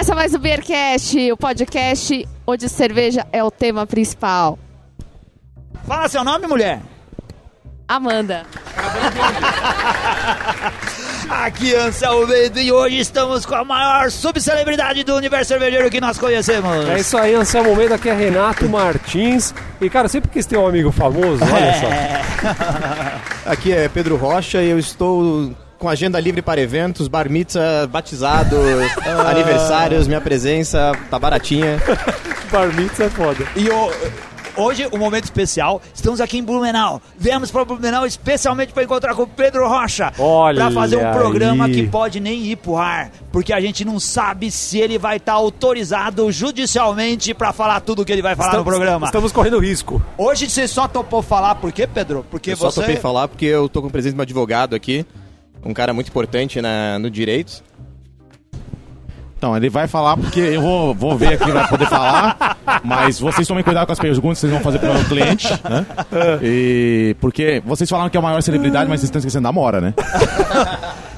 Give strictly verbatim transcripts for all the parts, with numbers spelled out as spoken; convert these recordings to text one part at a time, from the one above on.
Começa mais o BeerCast, o podcast onde cerveja é o tema principal. Fala seu nome, mulher. Amanda. Aqui Anselmo Medo e hoje estamos com a maior subcelebridade do universo cervejeiro que nós conhecemos. É isso aí, Anselmo Medo, aqui é Renato Martins. E cara, eu sempre quis ter um amigo famoso, olha é. só. Aqui é Pedro Rocha e eu estou com agenda livre para eventos, bar mitzvah, batizados, aniversários, minha presença, tá baratinha. Bar mitzvah é foda. E eu... Hoje, um momento especial, estamos aqui em Blumenau. Viemos para Blumenau especialmente para encontrar com o Pedro Rocha. Olha, para fazer um programa aí que pode nem ir pro ar, porque a gente não sabe se ele vai estar tá autorizado judicialmente para falar tudo o que ele vai falar estamos, no programa. Estamos correndo risco. Hoje você só topou falar, por quê, Pedro? Porque eu você... só topei falar porque eu tô com a presença de um advogado aqui, um cara muito importante na, no direito. Então, ele vai falar porque eu vou, vou ver aqui, vai poder falar, mas vocês tomem cuidado com as perguntas que vocês vão fazer para o cliente, né? E porque vocês falaram que é a maior celebridade, mas vocês estão esquecendo da Mora, né?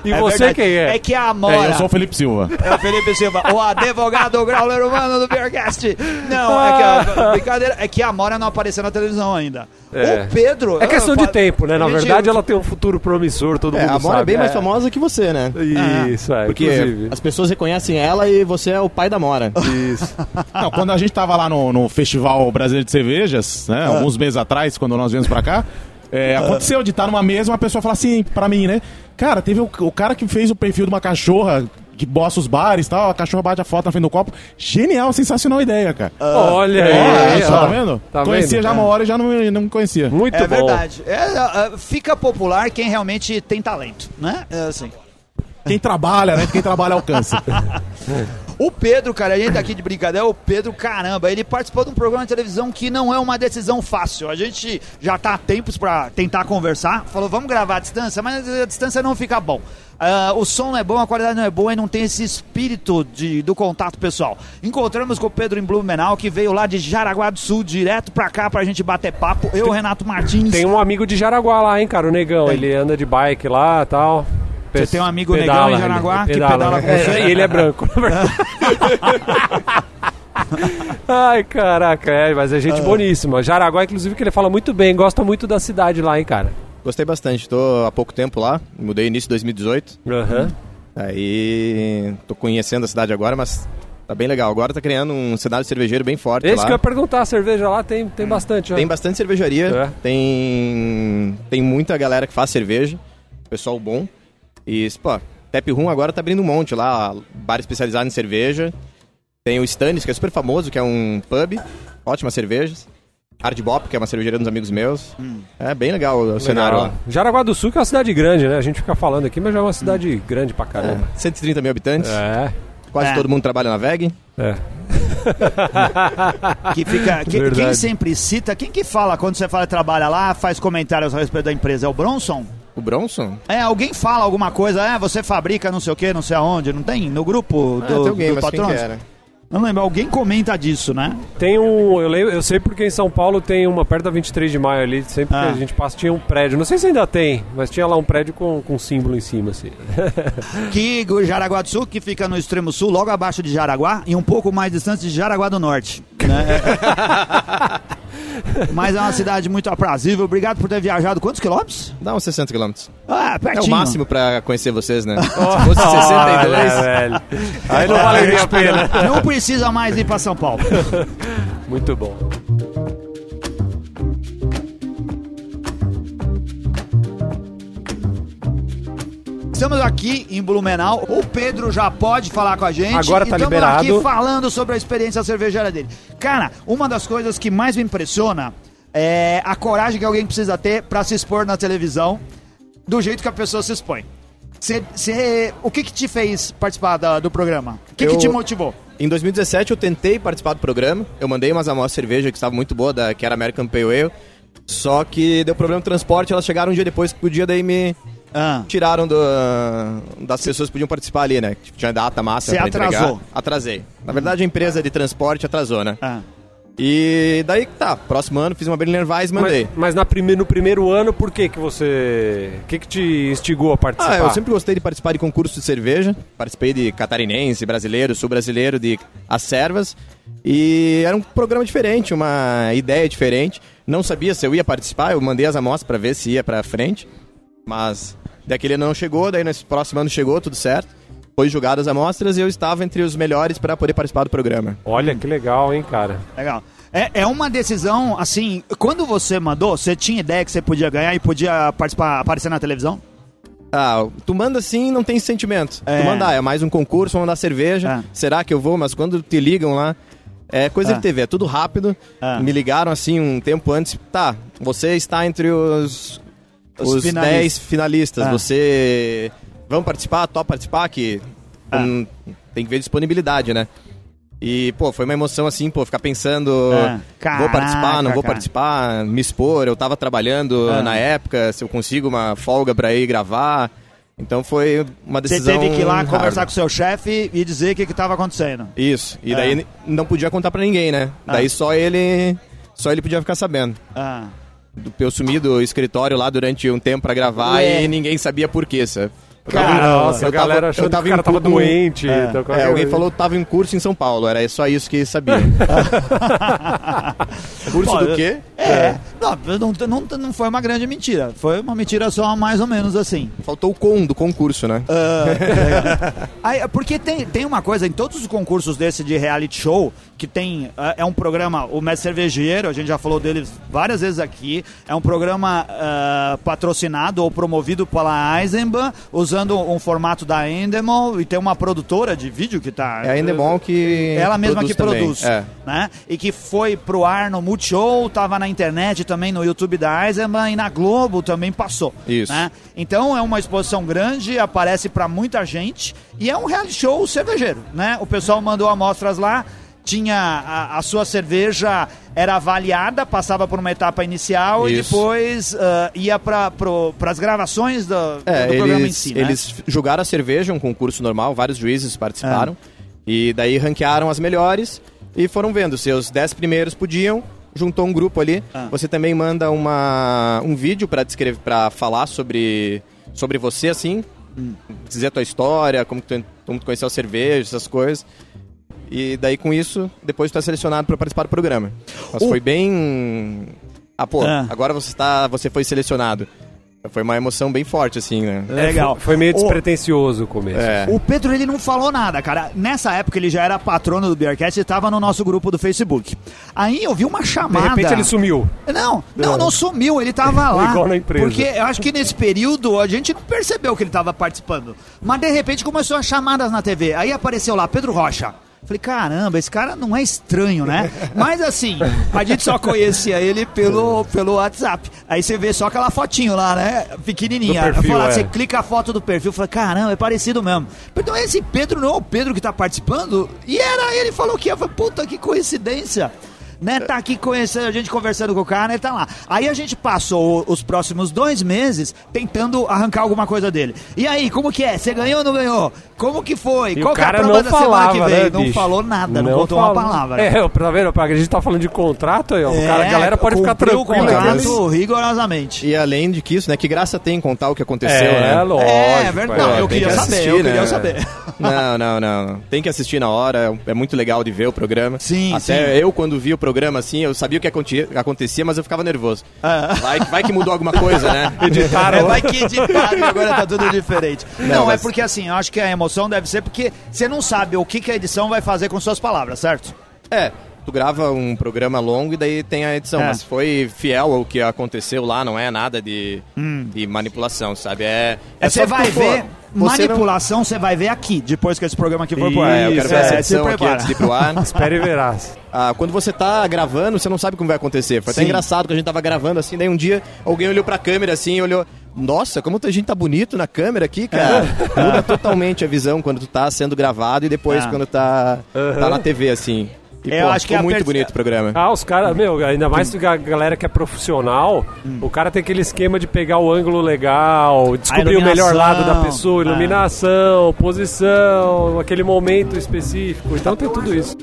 E é você verdade. Quem é? É que a Mora... É, eu sou o Felipe Silva. É o Felipe Silva, o advogado grauler humano do BeerCast. Não, ah. é, que a, brincadeira, é que a Mora não apareceu na televisão ainda. É. O Pedro... É questão eu, de eu, tempo, né? Na gente... verdade, ela tem um futuro promissor, todo é, mundo sabe. A Mora sabe, é bem é. mais famosa que você, né? Isso, ah, é. Porque inclusive as pessoas reconhecem ela e você é o pai da Mora. Isso. Não, quando a gente tava lá no, no Festival Brasileiro de Cervejas, né, uhum. alguns meses atrás, quando nós viemos pra cá, é, uhum. aconteceu de estar numa mesa e uma pessoa falar assim pra mim, né? Cara, teve o, o cara que fez o perfil de uma cachorra que bosta os bares e tal, a cachorra bate a foto na frente do copo. Genial, sensacional ideia, cara. Uh, olha aí. É, é, tá vendo? Tá conhecia vendo, já uma hora e já não, não me conhecia. Muito é bom. Verdade. É verdade. Fica popular quem realmente tem talento, né? É assim. Quem trabalha, né? Quem trabalha alcança. O Pedro, cara, a gente tá aqui de brincadeira, o Pedro, caramba, ele participou de um programa de televisão que não é uma decisão fácil. A gente já tá há tempos pra tentar conversar, falou, vamos gravar à distância, mas a distância não fica bom. Uh, o som não é bom, a qualidade não é boa e não tem esse espírito de, do contato pessoal. Encontramos com o Pedro em Blumenau, que veio lá de Jaraguá do Sul, direto pra cá pra gente bater papo. Eu, tem, Renato Martins. Tem um amigo de Jaraguá lá, hein, cara, o Negão. Tem. Ele anda de bike lá e tal. Você tem um amigo pedala, Negão em Jaraguá ele, que pedala, pedala com você? É, ele é branco, na verdade. Ai, caraca, é, mas é gente ah. boníssima. Jaraguá, inclusive, que ele fala muito bem, gosta muito da cidade lá, hein, cara? Gostei bastante, tô há pouco tempo lá, mudei início de dois mil e dezoito. Aham. Uhum. Aí, tô conhecendo a cidade agora, mas tá bem legal. Agora tá criando um cenário cervejeiro bem forte Esse lá. Esse que eu ia perguntar, a cerveja lá tem, tem bastante, ó. Tem bastante cervejaria, é. tem, tem muita galera que faz cerveja, pessoal bom. E, pô, Tap Room agora tá abrindo um monte lá, bar especializado em cerveja. Tem o Stannis, que é super famoso, que é um pub, ótimas cervejas. Hard Bop, que é uma cervejaria dos amigos meus. Hum. É bem legal o legal. cenário lá. Jaraguá do Sul, que é uma cidade grande, né? A gente fica falando aqui, mas já é uma cidade hum. grande pra caramba. É. cento e trinta mil habitantes. É. Quase é. todo mundo trabalha na W E G. É. que fica, que, quem sempre cita, quem que fala quando você fala trabalha lá, faz comentários a respeito da empresa? É o Bronson? O Bronson? É, alguém fala alguma coisa, é, você fabrica não sei o que, não sei aonde, não tem? No grupo do, ah, tem alguém, do Patrões? Não lembro, alguém comenta disso, né? Tem um, eu, lembro, eu sei porque em São Paulo tem uma, perto da vinte e três de maio ali, sempre ah. que a gente passa, tinha um prédio, não sei se ainda tem, mas tinha lá um prédio com, com um símbolo em cima, assim. Que Jaraguá do Sul, que fica no extremo sul, logo abaixo de Jaraguá, e um pouco mais distante de Jaraguá do Norte, né? Mas é uma cidade muito aprazível. Obrigado por ter viajado. Quantos quilômetros? Dá uns sessenta quilômetros. Ah, pertinho. É o máximo pra conhecer vocês, né? Oh, se fosse sessenta e dois... Olha, velho. Aí não valeria a pena. Não precisa mais ir pra São Paulo. Muito bom. Estamos aqui em Blumenau, o Pedro já pode falar com a gente. Agora tá liberado. Estamos aqui falando sobre a experiência cervejeira dele. Cara, uma das coisas que mais me impressiona é a coragem que alguém precisa ter pra se expor na televisão do jeito que a pessoa se expõe. Cê, cê, o que que te fez participar da, do programa? O que, eu, que te motivou? Em dois mil e dezessete eu tentei participar do programa, eu mandei umas amostras de cerveja que estava muito boa, da, que era American Pale Ale, só que deu problema no transporte, elas chegaram um dia depois que podia, daí me... Ah. Tiraram do, das pessoas que podiam participar ali, né? Tinha data máxima pra entregar. Você atrasou? Atrasei. Na verdade, a empresa de transporte atrasou, né? Ah. E daí, tá, próximo ano fiz uma Berliner Weisse e mandei. Mas, mas na prime- no primeiro ano, por que que você... O que que te instigou a participar? Ah, eu sempre gostei de participar de concursos de cerveja. Participei de catarinense, brasileiro, sul brasileiro, de as servas. E era um programa diferente, uma ideia diferente. Não sabia se eu ia participar, eu mandei as amostras pra ver se ia pra frente. Mas daquele ano não chegou, daí no próximo ano chegou, tudo certo. Foi julgado as amostras e eu estava entre os melhores para poder participar do programa. Olha, que legal, hein, cara? Legal. É, é uma decisão, assim, quando você mandou, você tinha ideia que você podia ganhar e podia participar, aparecer na televisão? Ah, tu manda assim, não tem sentimento. É. Tu manda, é mais um concurso, vamos dar cerveja, é. Será que eu vou? Mas quando te ligam lá, é coisa é. de T V, é tudo rápido. É. Me ligaram, assim, um tempo antes, tá, você está entre os, os, os finalista. dez finalistas, é. você... Vamos participar, top participar, que ah. um, tem que ver disponibilidade, né? E, pô, foi uma emoção assim, pô, ficar pensando, ah. Caraca, vou participar, não vou cara. participar, me expor, eu tava trabalhando ah. na época, se eu consigo uma folga pra ir gravar, então foi uma decisão... Você teve que ir lá hard. conversar com o seu chefe e dizer o que que tava acontecendo. Isso, e daí ah. não podia contar pra ninguém, né? Ah. Daí só ele, só ele podia ficar sabendo. Ah. Eu sumi do escritório lá durante um tempo pra gravar Ué. e ninguém sabia por quê, sabe? Cara, tava, nossa, eu a galera tava, achou eu tava que o cara tava doente. É, então, é, alguém falou que tava em curso em São Paulo, era só isso que sabia. Curso Pô, do quê? É, é. Não, não, não foi uma grande mentira, foi uma mentira só mais ou menos assim. Faltou o com do concurso, né? Uh, Aí, porque tem, tem uma coisa, em todos os concursos desse de reality show, que tem, é um programa, o Mestre Cervejeiro, a gente já falou dele várias vezes aqui, é um programa uh, patrocinado ou promovido pela Eisenbahn, os usando um formato da Endemol e tem uma produtora de vídeo que tá... É a Endemol que Ela mesma produz que também. produz, é. né? E que foi pro ar no Multishow, tava na internet também, no YouTube da Eisenbahn e na Globo também passou. Isso. Né? Então é uma exposição grande, aparece pra muita gente e é um reality show cervejeiro, né? O pessoal mandou amostras lá, tinha a, a sua cerveja... era avaliada, passava por uma etapa inicial Isso. e depois uh, ia para as gravações do, é, do programa eles, em si, né? Eles julgaram a cerveja, um concurso normal, vários juízes participaram, é. e daí ranquearam as melhores e foram vendo se os dez primeiros podiam, juntou um grupo ali, é. você também manda uma, um vídeo para descrever, para falar sobre, sobre você, assim, hum. dizer a tua história, como tu, como tu conheceu a cerveja, essas coisas... E daí, com isso, depois tu tá selecionado para participar do programa. Mas uh. foi bem... Ah, pô, ah. agora você, tá... você foi selecionado. Foi uma emoção bem forte, assim, né? Legal. É, foi meio despretensioso o começo. É. O Pedro, ele não falou nada, cara. Nessa época, ele já era patrono do BeerCast e tava no nosso grupo do Facebook. Aí eu vi uma chamada... De repente ele sumiu. Não, não, não sumiu. Ele tava lá. Igual na empresa. Porque eu acho que nesse período, a gente não percebeu que ele tava participando. Mas, de repente, começou as chamadas na T V. Aí apareceu lá, Pedro Rocha. Falei, caramba, esse cara não é estranho, né? Mas assim, a gente só conhecia ele pelo, pelo WhatsApp. Aí você vê só aquela fotinho lá, né? Pequenininha. Perfil, falo, é. Você clica a foto do perfil, fala, caramba, é parecido mesmo. Então esse Pedro não é o Pedro que tá participando? E era ele, falou que ia. Puta, que coincidência. Né, tá aqui conhecendo, a gente conversando com o cara, ele tá lá. Aí a gente passou os próximos dois meses tentando arrancar alguma coisa dele. E aí, como que é? Você ganhou ou não ganhou? Como que foi? E qual que é a prova da falava, semana que vem? Né, não bicho? falou nada, não, não botou falou. uma palavra. É, tá vendo? A gente tá falando de contrato aí, ó. É, o cara, a galera pode ficar tranquila. O contrato rigorosamente. E além de que isso, né, que graça tem contar o que aconteceu, é, né? É, lógico. É, verdade. Não, eu queria que saber, assistir, eu né? queria saber. Não, não, não. Tem que assistir na hora, é muito legal de ver o programa. Sim, Até sim. eu, quando vi o programa, programa, assim, eu sabia o que acontecia, mas eu ficava nervoso. Ah. Vai, vai que mudou alguma coisa, né? Editaram. É, vai que editaram, agora tá tudo diferente. Não, não mas... é porque assim, eu acho que a emoção deve ser porque você não sabe o que, que a edição vai fazer com suas palavras, certo? É, tu grava um programa longo e daí tem a edição, é. mas foi fiel ao que aconteceu lá, não é nada de, hum. de manipulação, sabe? É, é, é você vai ver... Você manipulação você não... vai ver aqui, depois que esse programa aqui for pro ar. É, eu quero ver é, essa edição aqui antes de ir pro ar. Espere e verás. Ah, quando você tá gravando, você não sabe como vai acontecer. Foi Sim. até engraçado que a gente tava gravando assim, daí um dia alguém olhou pra câmera assim e olhou... Nossa, como a gente tá bonito na câmera aqui, cara. É. Muda é. totalmente a visão quando tu tá sendo gravado e depois é. quando tá, uhum. tá na T V, assim. E, pô, eu acho que é muito per... bonito o programa. Ah, os caras, meu, ainda mais que a galera que é profissional, hum. o cara tem aquele esquema de pegar o ângulo legal, descobrir o melhor lado da pessoa, iluminação, é. posição, aquele momento específico. Então tem tudo isso.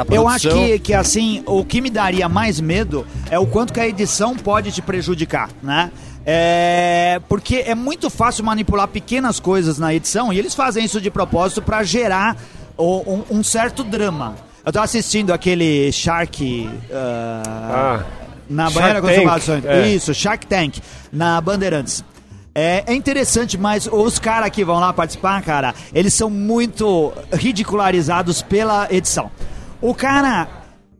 A produção... Eu acho que, que, assim, o que me daria mais medo é o quanto que a edição pode te prejudicar, né? É, porque é muito fácil manipular pequenas coisas na edição e eles fazem isso de propósito para gerar o, um, um certo drama. Eu tava assistindo aquele Shark... Uh, ah, na Shark Tank, é. Isso, Shark Tank, na Bandeirantes. É, é interessante, mas os caras que vão lá participar, cara, eles são muito ridicularizados pela edição. O cara...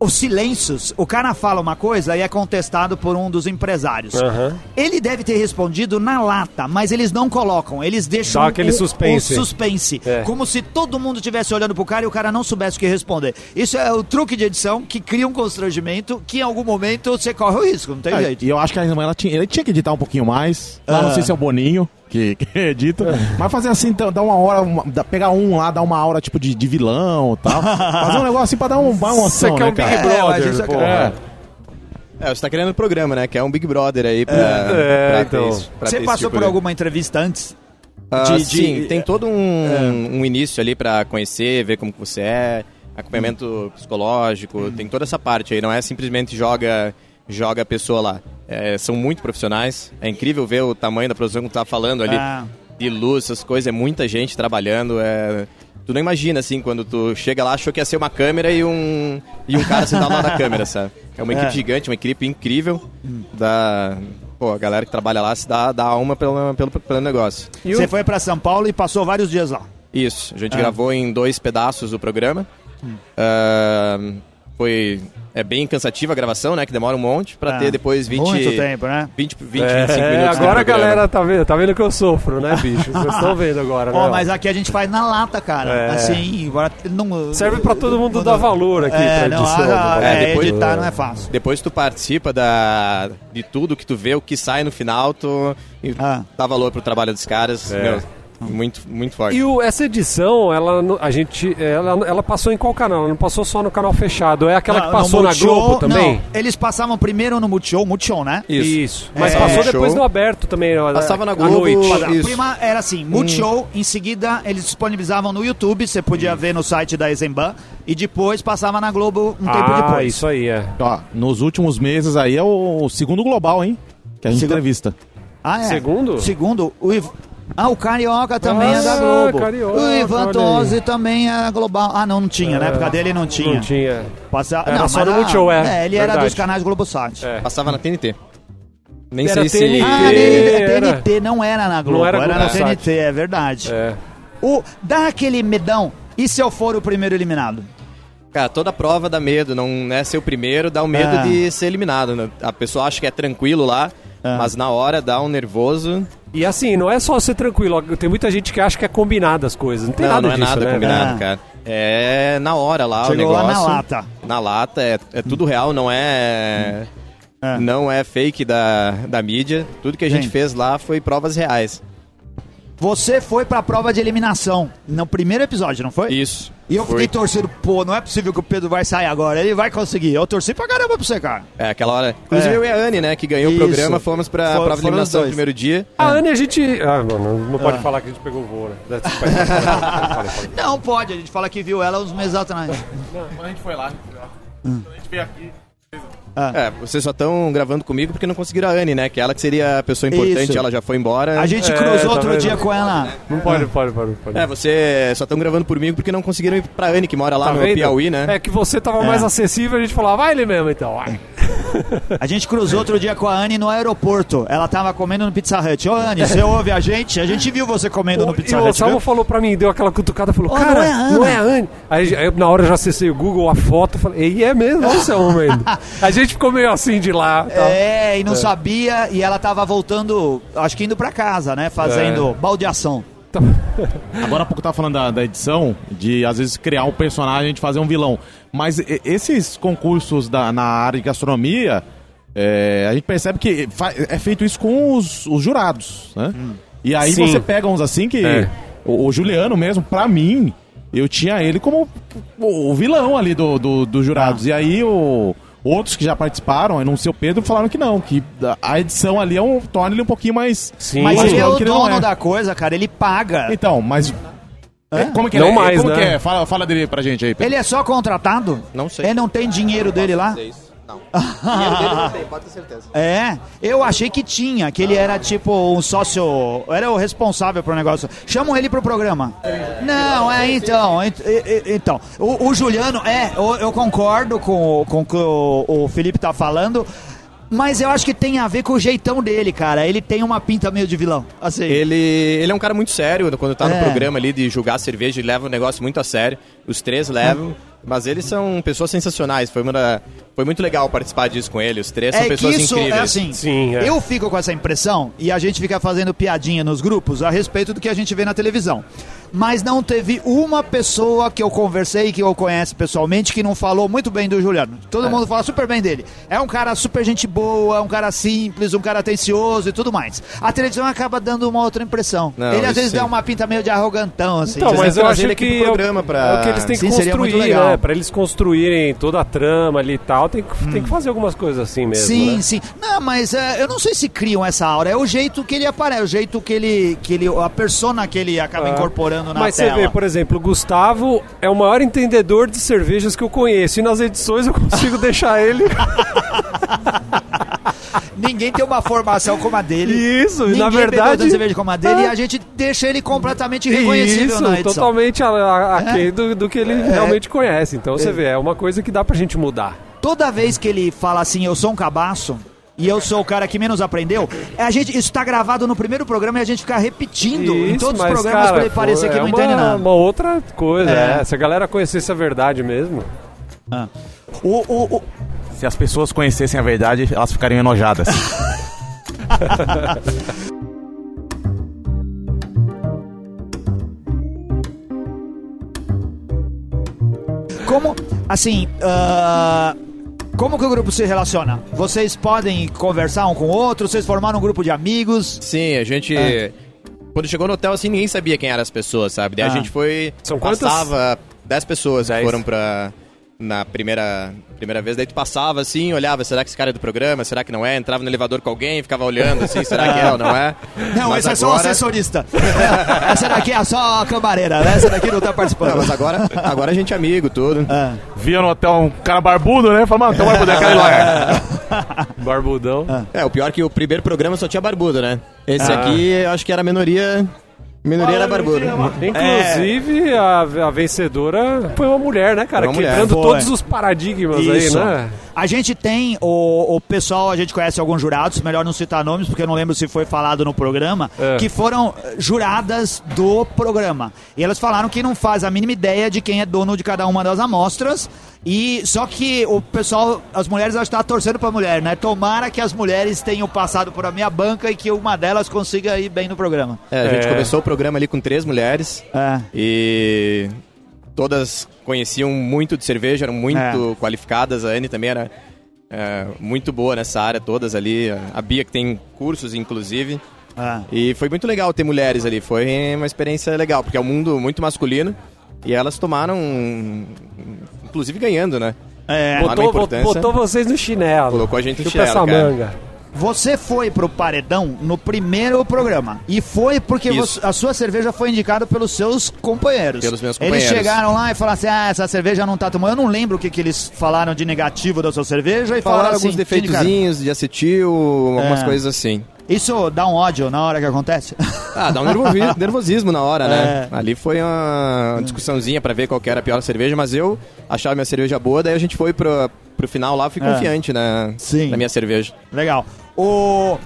Os silêncios, o cara fala uma coisa e é contestado por um dos empresários. Uhum. Ele deve ter respondido na lata, mas eles não colocam, eles deixam Dá aquele um, suspense. Um suspense é. Como se todo mundo estivesse olhando pro cara e o cara não soubesse o que responder. Isso é o truque de edição que cria um constrangimento que em algum momento você corre o risco, não tem é, jeito. E eu acho que a irmã, ela tinha, ele tinha que editar um pouquinho mais, ah. não sei se é o Boninho... Que, que edita, é. Mas fazer assim, dar uma hora, uma, pegar um lá, dar uma hora tipo de, de vilão e tal. Fazer um negócio assim pra dar um, uma ação, né, cara? Você quer um Big Brother, pô. É. É, você tá criando um programa, né? Que é um Big Brother aí pra, é, pra então. ter isso. Pra você ter passou tipo por de... alguma entrevista antes? Uh, de, sim, de... tem todo um, é. um início ali pra conhecer, ver como que você é, acompanhamento hum. psicológico, hum. tem toda essa parte aí, não é simplesmente joga... joga a pessoa lá. É, são muito profissionais. É incrível ver o tamanho da produção que tu tá falando ali. Ah. De luz, essas coisas. É muita gente trabalhando. É... Tu não imagina, assim, quando tu chega lá, achou que ia ser uma câmera e um, e um cara sentado lá na câmera, sabe? É uma equipe é. gigante, uma equipe incrível. Hum. Da... Pô, a galera que trabalha lá se dá, dá alma pelo, pelo, pelo negócio. E você o... foi pra São Paulo e passou vários dias lá. Isso. A gente é. gravou em dois pedaços o programa. Hum. Uh... Foi... É bem cansativa a gravação, né? Que demora um monte pra é. ter depois vinte... Muito tempo, né? vinte, vinte, vinte é, vinte e cinco é, minutos. Agora a galera tá vendo, tá vendo que eu sofro, né, bicho? Vocês estão vendo agora, né? Ó, mas aqui a gente faz na lata, cara. É. Assim, não... Serve pra todo mundo não, dar valor aqui é, pra edição. Não, a, a, é, depois, é, editar não é fácil. Depois tu participa da, de tudo que tu vê, o que sai no final, tu ah. dá valor pro trabalho dos caras. É. Meu, muito, muito forte. E o, essa edição, ela, a gente, ela, ela passou em qual canal? Ela não passou só no canal fechado. É aquela ah, que passou na Globo também? Não, eles passavam primeiro no Multishow, Multishow, né? Isso. Isso. Mas é, passou show. depois no aberto também. Passava na Globo. A prima era assim, Multishow, hum. em seguida eles disponibilizavam no YouTube, você podia hum. ver no site da Eisenbahn, e depois passava na Globo um ah, tempo depois. Ah, isso aí, é. Ó, nos últimos meses aí é o segundo global, hein? Que é a Segu... entrevista. Ah, é? Segundo? Segundo, o Ivo... Ah, o Carioca também Nossa, é da Globo. Carioca, o Ivan Tozzi também é global. Ah, não, não tinha, é, na época dele não tinha. Não tinha. Passa... Era não, só no Multishow, é. É, ele Verdade. era dos canais Globosat. É. Passava na T N T. Nem era sei T N T. se... Ah, era... T N T não era na Globo, não era, era na T N T, é verdade. É. O... Dá aquele medão, e se eu for o primeiro eliminado? Cara, toda prova dá medo, não é ser o primeiro, dá o medo é. de ser eliminado. Né? A pessoa acha que é tranquilo lá, é. mas na hora dá um nervoso... E assim, não é só ser tranquilo, tem muita gente que acha que é combinado as coisas, não tem não, nada disso, Não, não é disso, nada né? combinado, é. cara. É na hora lá Chegou o negócio. Chegou lá na lata. Na lata, é, é tudo hum. real, não é, é não é fake da, da mídia, tudo que a gente Sim. fez lá foi provas reais. Você foi pra prova de eliminação no primeiro episódio, não foi? Isso. E eu foi. fiquei torcendo, pô, não é possível que o Pedro vai sair agora, ele vai conseguir. Eu torci pra caramba pra você, cara. É, aquela hora. Inclusive é. eu e a Anny, né, que ganhou Isso. o programa, fomos pra For, prova de eliminação no primeiro dia. A é. Anny a gente. Ah, não, não, não pode ah. falar que a gente pegou o voo, né? Não pode, a gente fala que viu ela uns meses atrás. Não, quando a gente foi lá, quando a gente veio aqui. Ah. É, vocês só estão gravando comigo porque não conseguiram a Anny, né? Que ela que seria a pessoa importante, Isso. ela já foi embora. A gente cruzou é, outro dia com ela. Não pode, pode, pode, pode. É, vocês só estão gravando por mim porque não conseguiram ir pra Anny, que mora lá tá no vendo? Piauí, né? É que você tava é. mais acessível, a gente falava, vai ele mesmo então. Vai. A gente cruzou outro dia com a Anny no aeroporto. Ela tava comendo no Pizza Hut. Ô, Anny, você ouve a gente? A gente viu você comendo o, no Pizza Hut. O Salmo falou pra mim, deu aquela cutucada, falou, oh, cara, não é a Anny. É aí, aí na hora eu já acessei o Google, a foto, falei, e é mesmo, olha o Salmo mesmo. A gente A gente ficou meio assim de lá. Tá? É, e não é. sabia, e ela tava voltando, acho que indo pra casa, né? Fazendo é. baldeação. Agora há pouco eu tava falando da, da edição, de às vezes criar um personagem, de fazer um vilão. Mas e, esses concursos da, na área de gastronomia, é, a gente percebe que fa- é feito isso com os, os jurados, né? Hum. E aí Sim. você pega uns assim que... É. O, o Juliano mesmo, pra mim, eu tinha ele como o, o vilão ali dos do, do jurados. Ah. E aí o... Outros que já participaram, eu não sei o Pedro, falaram que não, que a edição ali é um, torna ele um pouquinho mais... Sim. Mas mais ele é o dono é. da coisa, cara, ele paga. Então, mas É? Como que não ele, mais, como né? Que é? Fala, fala dele pra gente aí, Pedro. Ele é só contratado? Não sei. Ele não tem dinheiro ah, dele lá? Isso. Não. Dinheiro dele não tem, pode ter certeza. É? Eu achei que tinha, que ele ah, era tipo um sócio... Era o responsável pro negócio. Chamam ele pro programa. É. Não, é então... Ent, então, o, o Juliano... É, eu, eu concordo com, com o que o, o Felipe tá falando... Mas eu acho que tem a ver com o jeitão dele, cara. Ele tem uma pinta meio de vilão, assim. Ele, ele é um cara muito sério. Quando tá no é. programa ali de julgar a cerveja, ele leva o negócio muito a sério. Os três levam. Uhum. Mas eles são pessoas sensacionais. Foi, uma, foi muito legal participar disso com ele. Os três é são pessoas isso, incríveis. É assim, Sim, é. Eu fico com essa impressão, e a gente fica fazendo piadinha nos grupos a respeito do que a gente vê na televisão. Mas não teve uma pessoa que eu conversei, que eu conheço pessoalmente, que não falou muito bem do Juliano. Todo é. mundo fala super bem dele. É um cara super gente boa, um cara simples, um cara atencioso e tudo mais. A televisão acaba dando uma outra impressão. Não, ele às vezes sim. dá uma pinta meio de arrogantão, assim. Então, mas eu acho que pro programa é, o, pra... é o que eles têm que sim, construir, né? Pra eles construírem toda a trama ali e tal, tem que, hum. tem que fazer algumas coisas assim mesmo, Sim, né? sim. Não, mas uh, eu não sei se criam essa aura. É o jeito que ele aparece, é o jeito que ele... Que ele a persona que ele acaba ah. incorporando. Mas tela. Você vê, por exemplo, o Gustavo é o maior entendedor de cervejas que eu conheço. E nas edições eu consigo deixar ele... Ninguém tem uma formação como a dele. Isso, Ninguém na verdade... Ninguém cerveja como a dele é. e a gente deixa ele completamente reconhecível Isso, na edição. totalmente aquém é. do, do que ele é. realmente conhece. Então é. você vê, é uma coisa que dá pra gente mudar. Toda vez que ele fala assim, eu sou um cabaço... E eu sou o cara que menos aprendeu. A gente, isso está gravado no primeiro programa e a gente fica repetindo isso, em todos os programas para ele parecer é que não uma, entende nada. É uma outra coisa, é. É. Se a galera conhecesse a verdade mesmo. Ah. O, o, o... Se as pessoas conhecessem a verdade, elas ficariam enojadas. Como, assim... Uh... Como que o grupo se relaciona? Vocês podem conversar um com o outro? Vocês formaram um grupo de amigos? Sim, a gente... É. Quando chegou no hotel, assim, ninguém sabia quem eram as pessoas, sabe? Daí ah. a gente foi... São passava quantas? dez pessoas dez. Que foram pra... Na primeira, primeira vez. Daí tu passava, assim, olhava, será que esse cara é do programa? Será que não é? Entrava no elevador com alguém, ficava olhando, assim, será que é ou não é? Não, mas essa agora... é só o assessorista. Essa daqui é só a camareira, né? Essa daqui não tá participando. Não, mas agora, agora a gente é amigo, tudo. É. Via no hotel um cara barbudo, né? Falava, mano, tem um barbudo, é aquele lá. Barbudão. É, o pior é que o primeiro programa só tinha barbudo, né? Esse ah. aqui, eu acho que era a minoria... Minoria era barbudo. Inclusive, é. a, a vencedora foi uma mulher, né, cara? Uma Quebrando mulher. todos os paradigmas Isso. aí, né? A gente tem o, o pessoal, a gente conhece alguns jurados, melhor não citar nomes, porque eu não lembro se foi falado no programa, é. que foram juradas do programa. E elas falaram que não faz a mínima ideia de quem é dono de cada uma das amostras. E só que o pessoal, as mulheres, elas estão torcendo pra mulher, né? Tomara que as mulheres tenham passado por a minha banca e que uma delas consiga ir bem no programa. É, a gente é. começou o programa ali com três mulheres. É. E... Todas conheciam muito de cerveja, eram muito é. qualificadas. A Anny também era é, muito boa nessa área, todas ali. A Bia, que tem cursos, inclusive. É. E foi muito legal ter mulheres ali. Foi uma experiência legal, porque é um mundo muito masculino. E elas tomaram, inclusive ganhando, né? É. Botou, botou vocês no chinelo. Colocou a gente no chinelo, essa cara. Manga. Você foi pro paredão no primeiro programa. E foi porque você, a sua cerveja foi indicada pelos seus companheiros. Pelos meus companheiros. Eles chegaram lá e falaram assim, ah, essa cerveja não tá tomando. Eu não lembro o que, que eles falaram de negativo da sua cerveja. E falaram, falaram assim, alguns defeitozinhos de acetil, algumas é. coisas assim. Isso dá um ódio na hora que acontece? Ah, dá um nervosismo na hora, né? É. Ali foi uma discussãozinha pra ver qual que era a pior cerveja, mas eu achava minha cerveja boa, daí a gente foi pro, pro final lá, fui é. confiante na, na minha cerveja. Legal. O...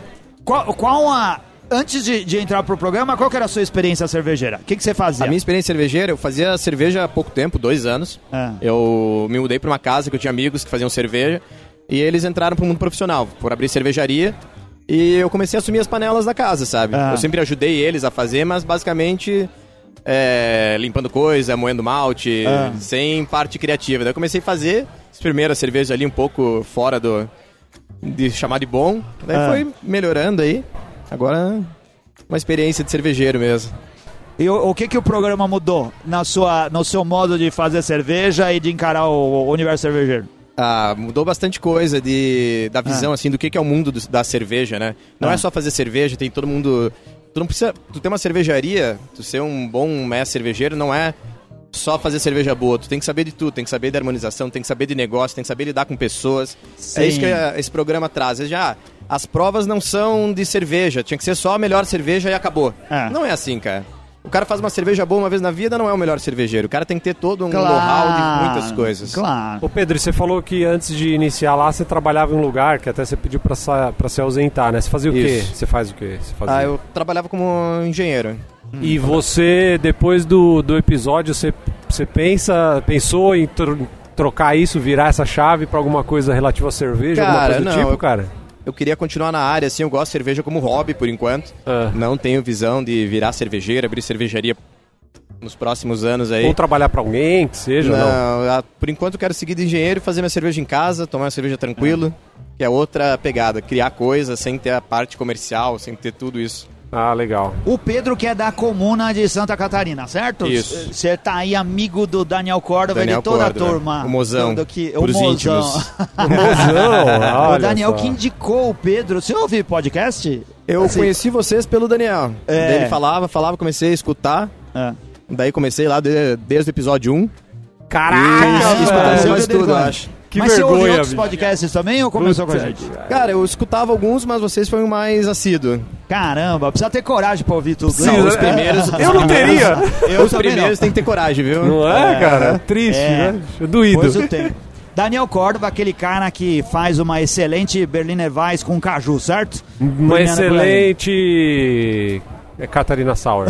Qual, qual a... Antes de, de entrar pro programa, qual que era a sua experiência cervejeira? O que, que você fazia? A minha experiência cervejeira, eu fazia cerveja há pouco tempo, dois anos. É. Eu me mudei pra uma casa que eu tinha amigos que faziam cerveja, e eles entraram pro mundo profissional, por abrir cervejaria. E eu comecei a assumir as panelas da casa, sabe? Ah. Eu sempre ajudei eles a fazer, mas basicamente é, limpando coisa, moendo malte, ah. sem parte criativa. Daí eu comecei a fazer as primeiras cervejas ali um pouco fora do de chamar de bom. Daí ah. foi melhorando aí. Agora uma experiência de cervejeiro mesmo. E o, o que, que o programa mudou na sua, no seu modo de fazer cerveja e de encarar o, o universo cervejeiro? Ah, mudou bastante coisa de, da visão, ah. assim, do que, que é o mundo do, da cerveja, né? Não ah. é só fazer cerveja, tem todo mundo tu não precisa... Tu ter uma cervejaria, tu ser um bom mestre cervejeiro não é só fazer cerveja boa. Tu tem que saber de tudo, tem que saber de harmonização, tem que saber de negócio, tem que saber lidar com pessoas. Sim. É isso que esse programa traz. É já... As provas não são de cerveja, tinha que ser só a melhor cerveja e acabou. É. Não é assim, cara. O cara faz uma cerveja boa uma vez na vida, não é o melhor cervejeiro. O cara tem que ter todo um claro, know-how de muitas coisas. Claro. Ô Pedro, você falou que antes de iniciar lá, você trabalhava em um lugar que até você pediu pra, sa- pra se ausentar, né? Você fazia o Isso. quê? Você faz o quê? Você fazia... Ah, eu trabalhava como engenheiro. Hum, e você, depois do, do episódio, você, você pensa, pensou em tro- trocar isso, virar essa chave pra alguma coisa relativa à cerveja, cara, alguma coisa do não, tipo, eu... cara? Eu queria continuar na área, assim, eu gosto de cerveja como hobby, por enquanto. Ah. Não tenho visão de virar cervejeiro, abrir cervejaria nos próximos anos aí. Ou trabalhar pra alguém, que seja, não, ou não? Por enquanto eu quero seguir de engenheiro e fazer minha cerveja em casa, tomar uma cerveja tranquilo, ah. que é outra pegada, criar coisa sem ter a parte comercial, sem ter tudo isso. Ah, legal. O Pedro que é da comuna de Santa Catarina, certo? Isso. Você tá aí amigo do Daniel Córdova e de toda Córdova, a turma. O mozão, que... o mozão. Íntimos. O mozão, o Daniel só. Que indicou o Pedro. Você ouviu podcast? Eu assim... conheci vocês pelo Daniel. É. Ele falava, falava, comecei a escutar. É. Daí comecei lá de, desde o episódio um. Caraca! Escutando mais tudo, eu acho. Que mas vergonha, você ouviu outros podcasts também ou começou Puta com a gente? Cara, eu escutava alguns, mas vocês foram mais assíduos. Caramba, precisa ter coragem pra ouvir tudo. Não, os primeiros... Os eu não teria. Eu os primeiros tem que ter coragem, viu? Não é, é cara? É triste, é, né? Doído. Pois eu tenho. Daniel Córdova, aquele cara que faz uma excelente Berliner Weisse com caju, certo? Uma Brilhando excelente... É Catharina Sour.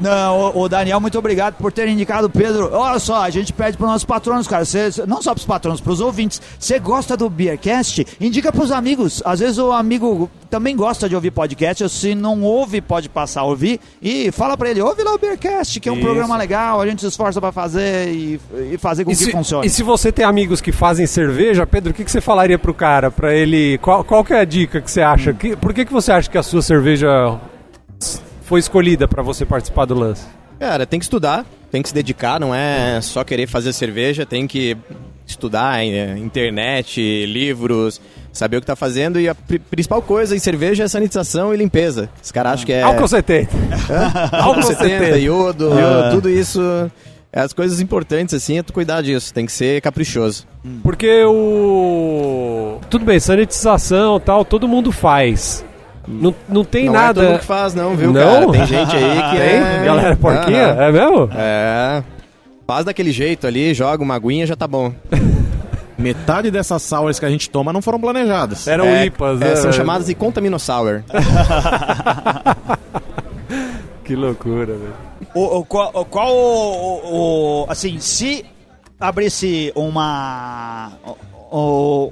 Não, o Daniel, muito obrigado por ter indicado o Pedro. Olha só, a gente pede para os nossos patronos, cara. Cê, não só para os patronos, para os ouvintes. Você gosta do BeerCast? Indica para os amigos. Às vezes o amigo também gosta de ouvir podcast. Ou se não ouve, pode passar a ouvir. E fala para ele, ouve lá o BeerCast, que é um Isso. programa legal. A gente se esforça para fazer e, e fazer com e que se, funcione. E se você tem amigos que fazem cerveja, Pedro, o que, que você falaria para o cara? Pra ele, qual, qual que é a dica que você acha? Hum. Que, por que, que você acha que a sua cerveja... foi escolhida para você participar do lance? Cara, tem que estudar, tem que se dedicar, não é só querer fazer cerveja, tem que estudar, internet, livros, saber o que tá fazendo e a pri- principal coisa em cerveja é sanitização e limpeza. Os caras ah. acham que é... Álcool setenta. Álcool setenta, iodo, ah. tudo isso... As coisas importantes, assim, é tu cuidar disso. Tem que ser caprichoso. Porque o... Tudo bem, sanitização e tal, todo mundo faz... Não, não tem não nada. Não é todo mundo que faz, não, viu, não? Cara? Tem gente aí que é... Galera porquinha? Não, não. É mesmo? É. Faz daquele jeito ali, joga uma aguinha, já tá bom. Metade dessas sours que a gente toma não foram planejadas. Eram é, I P As, é, né? São chamadas de contaminosour. Que loucura, velho. O, o, qual... O, qual o, o, assim, se abrisse uma...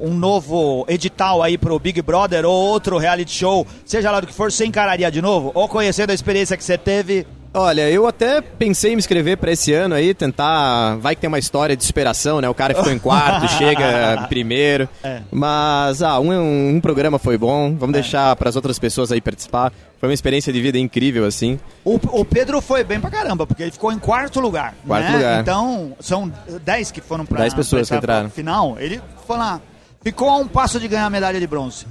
um novo edital aí pro Big Brother ou outro reality show, seja lá do que for, você encararia de novo? Ou conhecendo a experiência que você teve? Olha, eu até pensei em me inscrever pra esse ano aí, tentar... Vai que tem uma história de superação, né? O cara ficou em quarto, chega primeiro. É. Mas, ah, um, um programa foi bom. Vamos é. deixar pras outras pessoas aí participar. Foi uma experiência de vida incrível, assim. O, o Pedro foi bem pra caramba, porque ele ficou em quarto lugar. Quarto né? lugar. Então, são dez que foram pra... Dez pessoas pra, que entraram. Final, ele foi lá. Ficou a um passo de ganhar a medalha de bronze.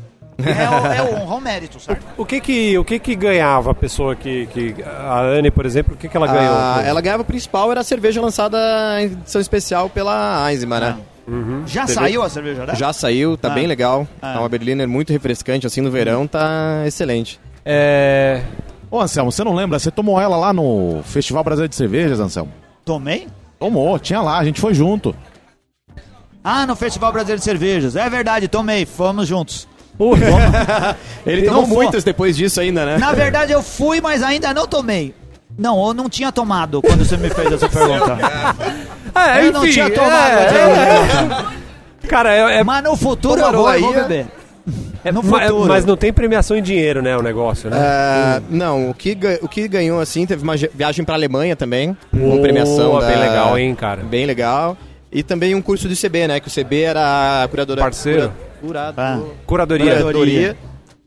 É o honra, é o mérito, certo? O, o, que que, o que que ganhava a pessoa que... que a Anny, por exemplo, o que que ela ganhou? Ah, ela ganhava o principal, era a cerveja lançada em edição especial pela Eisenbahn, né? Uhum. Já T V... saiu a cerveja, né? Já saiu, tá ah. bem legal. Ah. Tá uma Berliner muito refrescante, assim, no verão, tá excelente. É... Ô, Anselmo, você não lembra? Você tomou ela lá no Festival Brasileiro de Cervejas, Anselmo? Tomei? Tomou, tinha lá, a gente foi junto. Ah, no Festival Brasileiro de Cervejas. É verdade, tomei, fomos juntos. Uh, ele tomou muitas depois disso ainda, né? Na verdade eu fui, mas ainda não tomei. Não, eu não tinha tomado quando você me fez essa pergunta. É, eu enfim, não tinha tomado. É, é, é. Cara, é, é, mas no futuro eu vou, aí, eu vou beber. É, no futuro. Mas não tem premiação em dinheiro, né, o negócio, né? Uh, não, o que, o que ganhou assim, teve uma viagem pra Alemanha também. Uma oh, premiação bem da... legal, hein, cara. Bem legal. E também um curso do I C B, né? Que o I C B era a curadora... Parceiro. Cura... Curado, ah. Curadoria, curadoria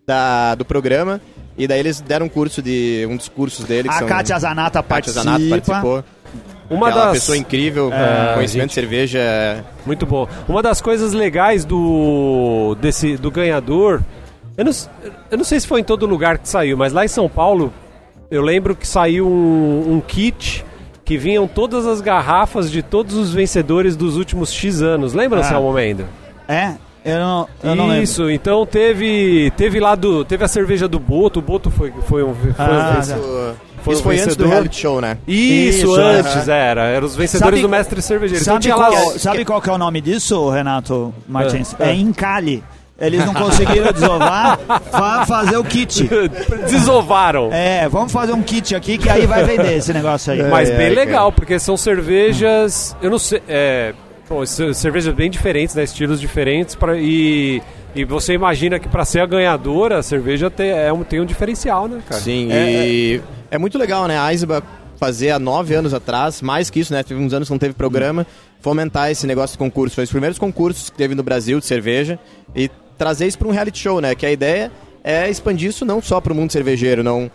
da, do programa. E daí eles deram um curso de... Um dos cursos dele que a são, Kátia Zanatta participa. Zanatta participou. Uma das... pessoa incrível, é, conhecimento gente, de cerveja. Muito bom. Uma das coisas legais do, desse, do ganhador Eu não, eu não sei se foi em todo lugar que saiu, mas lá em São Paulo, eu lembro que saiu um, um kit que vinham todas as garrafas de todos os vencedores dos últimos X anos. Lembra, Anselmo Medo? É? Eu não, eu não lembro. Isso, então teve, teve lá do, teve a cerveja do Boto, o Boto foi, foi um... Foi ah, um isso foi, um foi antes do reality show, né? Isso, isso antes, é. era. Eram os vencedores sabe, do Mestre Cervejeiro. Sabe, então, qual, lá... que... sabe qual que é o nome disso, Renato Martins? É, é. é encalhe. Eles não conseguiram desovar, fa- fazer o kit. Desovaram. É, vamos fazer um kit aqui que aí vai vender esse negócio aí. É, Mas bem é, legal, é. porque são cervejas... Eu não sei... É, bom, cervejas bem diferentes, né? Estilos diferentes pra, e, e você imagina que para ser a ganhadora, a cerveja tem, é um, tem um diferencial, né, cara? Sim, é, e é. é muito legal, né? A Eisenbahn fazer há nove anos atrás, mais que isso, né? Teve uns anos que não teve programa, fomentar esse negócio de concurso. Foi os primeiros concursos que teve no Brasil de cerveja e trazer isso para um reality show, né? Que a ideia é expandir isso não só para o mundo cervejeiro, não,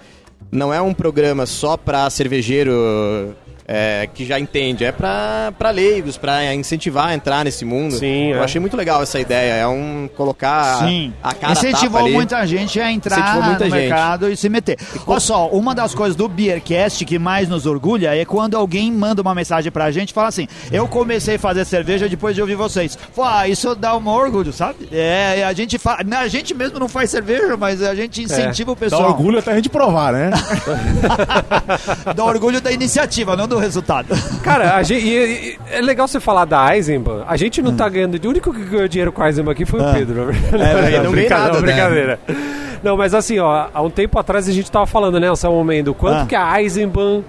não é um programa só para cervejeiro... É, que já entende, é pra, pra leigos, pra incentivar a entrar nesse mundo. Sim, eu é. achei muito legal essa ideia, é um colocar Sim. a, a cara Incentivou tapa muita ali. gente a entrar no gente. mercado e se meter. E qual... Olha só, uma das coisas do BeerCast que mais nos orgulha é quando alguém manda uma mensagem pra gente e fala assim, eu comecei a fazer cerveja depois de ouvir vocês. Fala, ah, isso dá um orgulho, sabe? É, a gente fa... a gente mesmo não faz cerveja, mas a gente incentiva é. o pessoal. Dá orgulho até a gente provar, né? Dá orgulho da iniciativa, não do resultado. Cara, a gente, e, e, é legal você falar da Eisenbahn. A gente não hum. tá ganhando... O único que ganhou dinheiro com a Eisenbahn aqui foi ah. o Pedro. É, não, não brincadeira. Não, brincadeira. Né? Não, mas assim, ó, há um tempo atrás a gente tava falando, né, Anselmo Medo, quanto ah. que a Eisenbahn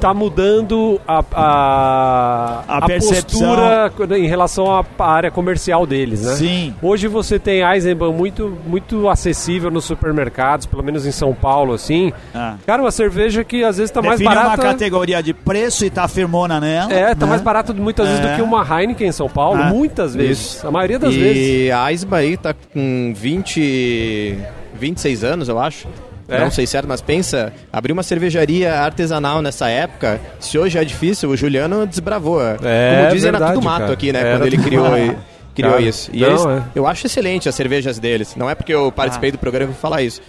tá mudando a, a, a, a postura em relação à área comercial deles, né? Sim. Hoje você tem a Eisenbahn muito, muito acessível nos supermercados, pelo menos em São Paulo, assim. Ah. Cara, uma cerveja que às vezes tá Define mais barata... Define uma categoria de preço e tá firmona nela. É, tá né? mais barata muitas é. vezes do que uma Heineken em São Paulo, ah. muitas vezes. Isso. A maioria das e vezes. E a Eisenbahn aí tá com vinte, vinte e seis anos, eu acho. É. Não sei certo, mas pensa, abrir uma cervejaria artesanal nessa época, se hoje é difícil, o Juliano desbravou. É, como dizem, verdade, era tudo mato, cara, aqui, né? Era quando ele criou, criou isso. E não, eles, é. eu acho excelente as cervejas deles. Não é porque eu participei ah. do programa que vou falar isso.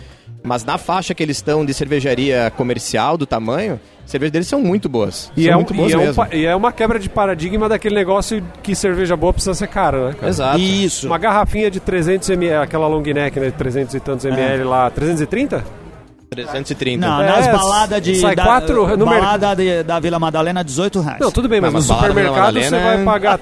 Mas na faixa que eles estão de cervejaria comercial, do tamanho, as cervejas deles são muito boas. E, são é, um, muito boas e, mesmo. É, um, e é uma quebra de paradigma daquele negócio que cerveja boa precisa ser cara, né, cara? Exato. Isso. Uma garrafinha de trezentos mililitros, aquela long neck, né, de trezentos e tantos mililitros é. lá, trezentos e trinta? trezentos e trinta. Não, é, nas baladas de... Sai da, quatro... Uh, no balada mer... de, da Vila Madalena, dezoito reais. Não, tudo bem, mas, mas no supermercado você vai pagar...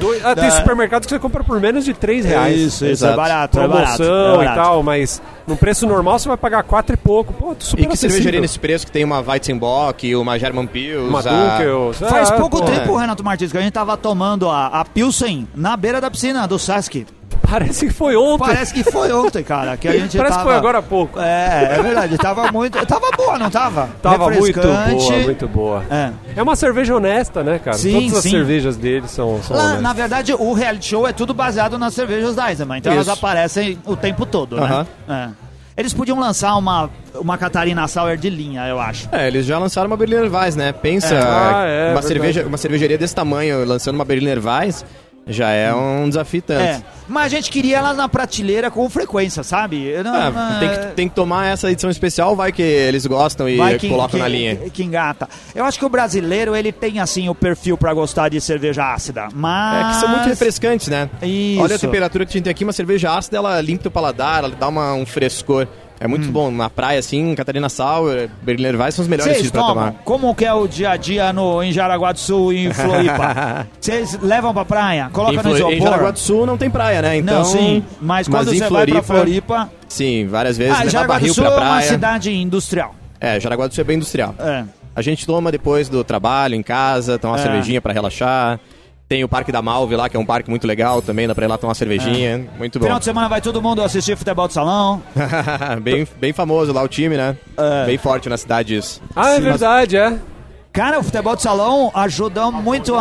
dois... ah, tem supermercado que você compra por menos de três reais. Isso, isso, é barato, é barato. Promoção e tal, mas no preço normal você vai pagar quatro e pouco. Pô, super acessível. E que cervejaria nesse preço que tem uma Weizenbock, uma German Pils, uma Dunkel... A... Faz pouco é. tempo, Renato Martins, que a gente tava tomando a, a Pilsen na beira da piscina do Sesc. Parece que foi ontem. Parece que foi ontem, cara. Que a gente Parece tava... que foi agora há pouco. É, é verdade. Tava muito... Tava boa, não tava? Tava muito boa, muito boa. É. é uma cerveja honesta, né, cara? Sim, Todas sim. as cervejas dele são, são Lá, honestas. Na verdade, o reality show é tudo baseado nas cervejas da Eisenbahn. Então Isso. elas aparecem o tempo todo, uh-huh. né? É. Eles podiam lançar uma, uma Catharina Sour de linha, eu acho. É, eles já lançaram uma Berliner Weisse, né? Pensa, é. ah, é, uma, é cerveja, uma cervejaria desse tamanho lançando uma Berliner Weisse... Já é um desafio tanto. É, mas a gente queria ela na prateleira com frequência, sabe? Não, é, mas... tem, que, tem que tomar essa edição especial, vai que eles gostam e que, colocam que, na linha. Que, que engata. Eu acho que o brasileiro, ele tem, assim, o perfil pra gostar de cerveja ácida, mas... É que são muito refrescantes, né? Isso. Olha a temperatura que a gente tem aqui, uma cerveja ácida, ela limpa o paladar, ela dá uma, um frescor. É muito hum. bom, na praia, assim, Catharina Sour, Berliner Weisse são os melhores tipos pra tomar. Como que é o dia a dia no, em Jaraguá do Sul e em Floripa? Vocês levam pra praia, colocam Flo- no isopor. Em Jaraguá do Sul não tem praia, né? Então, não, sim, mas quando você vai pra Floripa... Sim, várias vezes, ah, leva barril pra praia. Jaraguá do Sul é uma cidade industrial. É, Jaraguá do Sul é bem industrial. É. A gente toma depois do trabalho, em casa, toma uma é. cervejinha pra relaxar. Tem o Parque da Malve lá, que é um parque muito legal também, dá pra ir lá tomar uma cervejinha, é. muito bom. Final de semana vai todo mundo assistir futebol de salão. bem, bem famoso lá o time, né? É. Bem forte na cidade isso. Ah, é verdade, é. Cara, o futebol de salão ajuda muito a,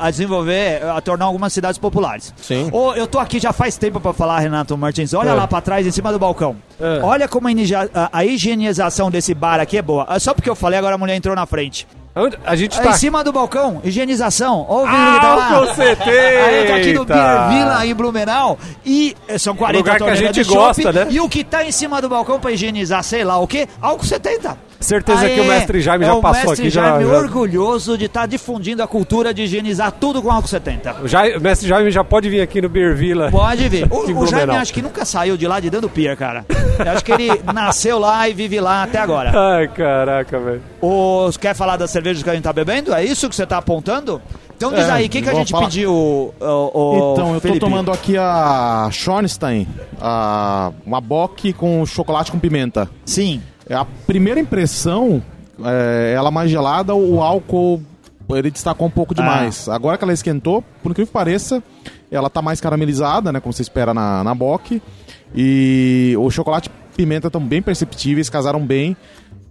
a, a desenvolver, a tornar algumas cidades populares. Sim. Oh, eu tô aqui já faz tempo pra falar, Renato Martins. Olha é. lá pra trás, em cima do balcão. É. Olha como a, a higienização desse bar aqui é boa. Só porque eu falei, agora a mulher entrou na frente. Onde? A gente tá... Em cima do balcão, higienização. Ouve ah, o que eu tô aqui no Beer Villa em Blumenau e são quarenta toneladas de gosta, shopping, né? E o que tá em cima do balcão pra higienizar, sei lá o que, álcool setenta. Certeza Aê, que o mestre Jaime é já passou mestre aqui. Jaime já, já... orgulhoso de estar tá difundindo a cultura de higienizar tudo com álcool setenta. O, Jaime, o mestre Jaime já pode vir aqui no Beer Villa. Pode vir. O, o Jaime acho que nunca saiu de lá de dentro do pier, cara. Eu acho que ele nasceu lá e vive lá até agora. Ai, caraca, velho. Os... Quer falar das cervejas que a gente tá bebendo? É isso que você tá apontando? Então diz é, aí, o que, que a gente falar... pediu, o, o Então, eu Felipe. tô tomando aqui a Schornstein, a... uma bock com chocolate com pimenta. Sim. A primeira impressão, é, ela mais gelada, o álcool, ele destacou um pouco demais. Ah. Agora que ela esquentou, por incrível que pareça, ela tá mais caramelizada, né, como você espera na, na bock. E o chocolate e pimenta estão bem perceptíveis, casaram bem.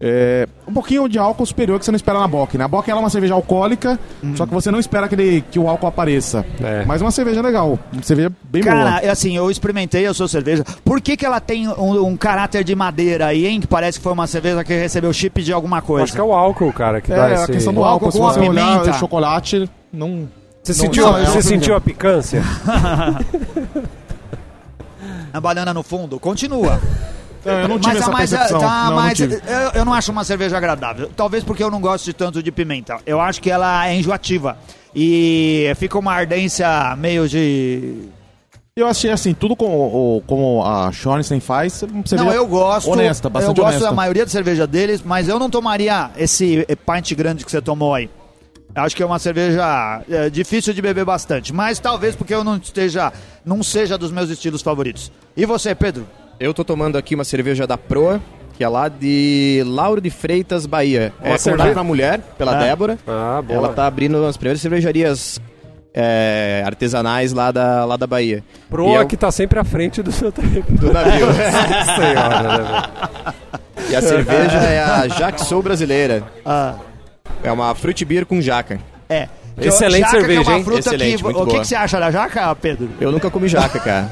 É, um pouquinho de álcool superior que você não espera na bock, né? A bock é uma cerveja alcoólica, hum. só que você não espera que, ele, que o álcool apareça. É. Mas uma cerveja legal, uma cerveja bem Cara, boa. Cara, assim, eu experimentei a sua cerveja. Por que que ela tem um, um caráter de madeira aí, hein? Que parece que foi uma cerveja que recebeu chip de alguma coisa. Acho que é o álcool, cara, que é, dá esse... É, a questão do o álcool, se você olhar o chocolate, não... Você não, sentiu, não, você não, sentiu não. a picância? A banana no fundo, continua. Eu não tive mas essa mais, percepção. Tá, não, mas não tive. Eu, eu não acho uma cerveja agradável. Talvez porque eu não gosto de tanto de pimenta. Eu acho que ela é enjoativa. E fica uma ardência meio de... Eu achei assim, tudo como, como a Schornstein faz, não, eu gosto, honesta, bastante honesta. Eu gosto honesta. da maioria da cerveja deles, mas eu não tomaria esse pint grande que você tomou aí. Acho que é uma cerveja é, difícil de beber bastante. Mas talvez porque eu não esteja, não seja dos meus estilos favoritos. E você, Pedro? Eu tô tomando aqui uma cerveja da Proa, que é lá de Lauro de Freitas, Bahia. Uma é cerveja da mulher, pela ah. Débora. Ah, boa. Ela tá abrindo as primeiras cervejarias é, artesanais lá da, lá da Bahia. Proa eu... que tá sempre à frente do seu tempo. Do navio. Senhora, né, e a cerveja é a Jackson brasileira. Ah. É uma fruit beer com jaca. É. Excelente jaca cerveja, hein? É Excelente, que, o que, que você acha da jaca, Pedro? Eu nunca comi jaca, cara.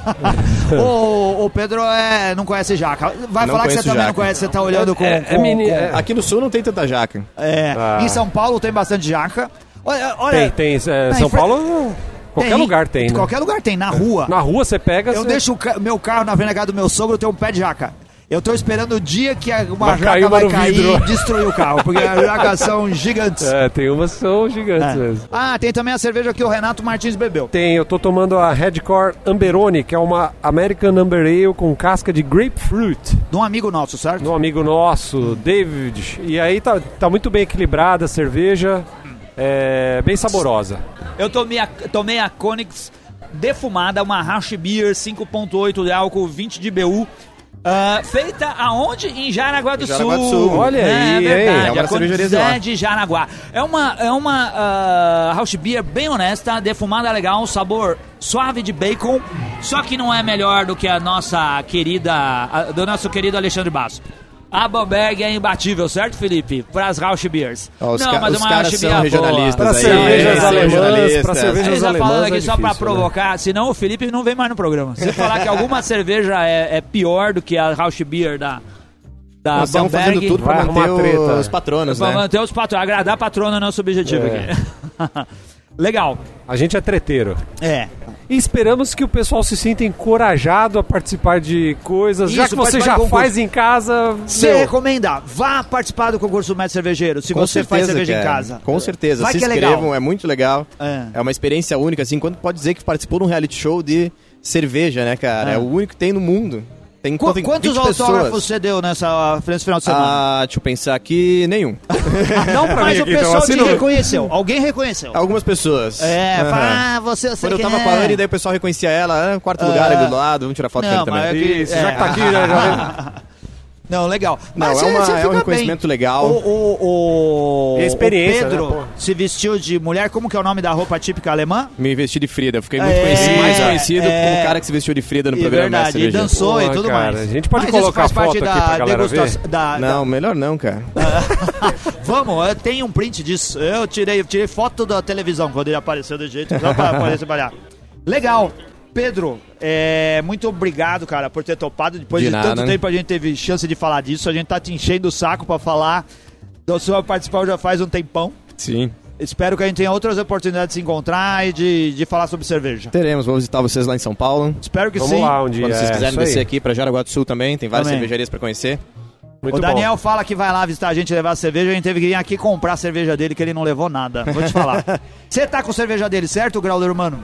o, o Pedro é, não conhece jaca. Vai não falar que você jaca. também não conhece, você tá olhando é, com... É, com, é mini, com... É. Aqui no sul não tem tanta jaca. É, ah. Em São Paulo tem bastante jaca. Olha, olha, tem, tem. É, São Paulo... Qualquer tem, lugar tem, né? Qualquer lugar tem, na rua. Na rua você pega... Eu cê... deixo o ca- meu carro na Venegada do meu sogro, tem um pé de jaca. Eu tô esperando o dia que uma vai jaca vai cair vidro. E destruir o carro, porque as jacas são gigantes. É, tem umas que são gigantes é. mesmo. Ah, tem também a cerveja que o Renato Martins bebeu. Tem, eu tô tomando a Redcore Amberone, que é uma American Amber Ale com casca de grapefruit. De um amigo nosso, certo? De um amigo nosso, David. E aí tá, tá muito bem equilibrada a cerveja, é, bem saborosa. Eu tomei a, tomei a Koenigs defumada, uma Hash Beer cinco vírgula oito de álcool, vinte de B U. Uh, feita aonde? Em Jaraguá do, Jaraguá Sul. do Sul. Olha é, aí, verdade. É uma cervejaria de Jaraguá. É uma, é uma uh, house beer bem honesta, defumada legal, sabor suave de bacon, só que não é melhor do que a nossa querida, a, do nosso querido Alexandre Basso. A Bamberg é imbatível, certo, Felipe? Para as Rausch Beers. Oh, não, ca- mas uma Rausch Beer boa. Para cervejas alemãs, para cervejas alemãs. Falando aqui é difícil, só para provocar, né? Senão o Felipe não vem mais no programa. Se falar que alguma cerveja é, é pior do que a Rausch Beer da da Nós Bamberg, fazendo tudo para manter treta, os patronos, né? Para manter os patronos, agradar a patrona é nosso objetivo é. aqui. Legal. A gente é treteiro. É. E esperamos que o pessoal se sinta encorajado a participar de coisas. Isso, já que você já faz em casa... Você recomenda, vá participar do concurso do Mestre Cervejeiro, se Com você faz cerveja é. em casa. Com certeza, vai se inscrevam, é, é muito legal. É. é uma experiência única, assim, quando pode dizer que participou de um reality show de cerveja, né, cara? É, é o único que tem no mundo. Tem, Qu- tem quantos autógrafos pessoas. você deu nessa nesse final de semana? Ah, deixa eu pensar aqui, nenhum. Não pra Mas mim, o pessoal então, te reconheceu. Alguém reconheceu. Algumas pessoas. É, uhum. fala, ah, você, você Quando eu tava é. com a Anny, daí o pessoal reconhecia ela, ah, quarto uh, lugar ali do lado, vamos tirar foto não, com ele também. É que, Isso, é. já que tá aqui, já, já Não, legal. Mas não, você, é, uma, é um reconhecimento bem. legal. O, o, o, e a experiência, o Pedro né, se vestiu de mulher, como que é o nome da roupa típica alemã? Me vesti de Frida. Fiquei muito é, conhecido, mais conhecido é, como o cara que se vestiu de Frida no é programa. Verdade, e dançou Pô, e tudo cara, mais. A gente pode Mas colocar a foto aqui pra galera ver? Da, não, da... melhor não, cara. Vamos, eu tenho um print disso. Eu tirei, eu tirei foto da televisão quando ele apareceu do jeito. Só pra poder trabalhar. Legal. Pedro, é, muito obrigado, cara, por ter topado. Depois de, de nada, tanto né? tempo a gente teve chance de falar disso, a gente tá te enchendo o saco pra falar do senhor participar já faz um tempão. Sim. Espero que a gente tenha outras oportunidades de se encontrar e de, de falar sobre cerveja. Teremos, vamos visitar vocês lá em São Paulo. Espero que vamos sim. Vamos lá um dia. Quando vocês é, quiserem descer aí. Aqui para Jaraguá do Sul também, tem várias também. cervejarias para conhecer. Muito o Daniel bom. Fala que vai lá visitar a gente e levar a cerveja, a gente teve que vir aqui comprar a cerveja dele, que ele não levou nada. Vou te falar. Você tá com a cerveja dele, certo, Grauler Humano?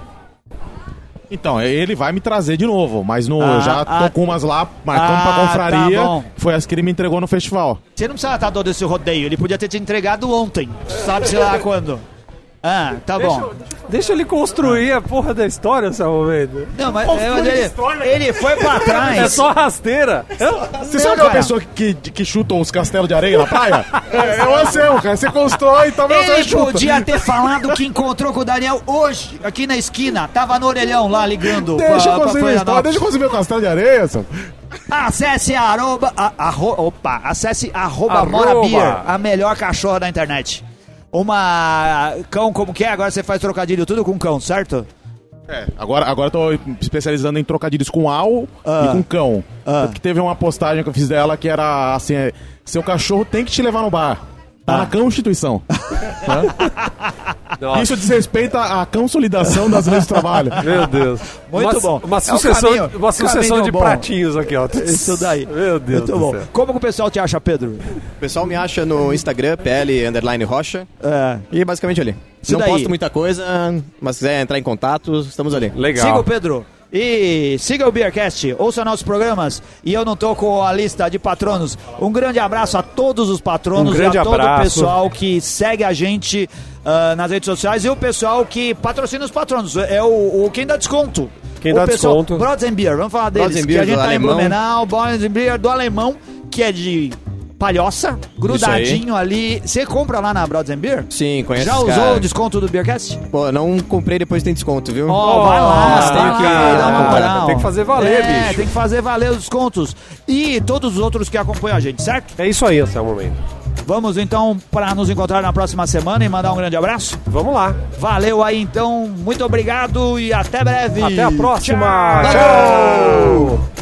Então, ele vai me trazer de novo, mas no, ah, eu já ah, tô com umas lá, marcamos ah, pra confraria, tá, foi as que ele me entregou no festival. Você não precisava estar todo esse rodeio, ele podia ter te entregado ontem, sabe-se lá quando. Ah, tá deixa, bom. Deixa ele construir ah. a porra da história, Anselmo Medo. Não, mas é, ele, história, ele foi pra trás. É só rasteira. Eu, você sabe aquela pessoa que, que chuta uns castelos de areia na praia? É, é o Anselmo, cara. Você constrói e tava na sua chuta. Ele podia ter falado que encontrou com o Daniel hoje, aqui na esquina. Tava no orelhão lá, ligando. Deixa pra, eu conseguir a história, deixa eu conseguir o castelo de areia, Anselmo. Acesse arroba, a, arro, opa, acesse arroba, arroba. Mora Beer, a melhor cachorra da internet. Uma cão como que é? Agora você faz trocadilho tudo com cão, certo? É, agora, agora eu tô especializando em trocadilhos com au ah, e com cão. Ah. Porque teve uma postagem que eu fiz dela que era assim, é, seu cachorro tem que te levar no bar. Tá ah. na Constituição. Isso desrespeita a consolidação das leis do trabalho. Meu Deus. Muito uma, bom. Uma sucessão, é caminho, uma sucessão de bom. pratinhos aqui, ó. Isso daí. Meu Deus. Muito do bom. Céu. Como que o pessoal te acha, Pedro? O pessoal me acha no Instagram, P L underline Rocha. É. E basicamente ali. Isso Não daí. posto muita coisa, mas se quiser entrar em contato, estamos ali. Legal. Siga o Pedro. E siga o BeerCast, ouça nossos programas. E eu não tô com a lista de patronos. Um grande abraço a todos os patronos um e a todo abraço. o pessoal que segue a gente uh, nas redes sociais. E o pessoal que patrocina os patronos. É o, o quem dá desconto. Quem o dá pessoal, desconto Brots and Beer, vamos falar deles Beer, que a gente tá alemão. em Blumenau. Brots and Beer do alemão, que é de palhoça, grudadinho ali. Você compra lá na Brots and Beer? Sim, conheço. Já usou cara. o desconto do BeerCast? Pô, não comprei, depois tem desconto, viu? Ó, oh, oh, vai lá, mas tem ah, que cara, não, não. Tem que fazer valer, é, bicho. É, tem que fazer valer os descontos. E todos os outros que acompanham a gente, certo? É isso aí, até o momento. Vamos então para nos encontrar na próxima semana e mandar um grande abraço? Vamos lá. Valeu aí então, muito obrigado e até breve. Até a próxima. Tchau. Tchau.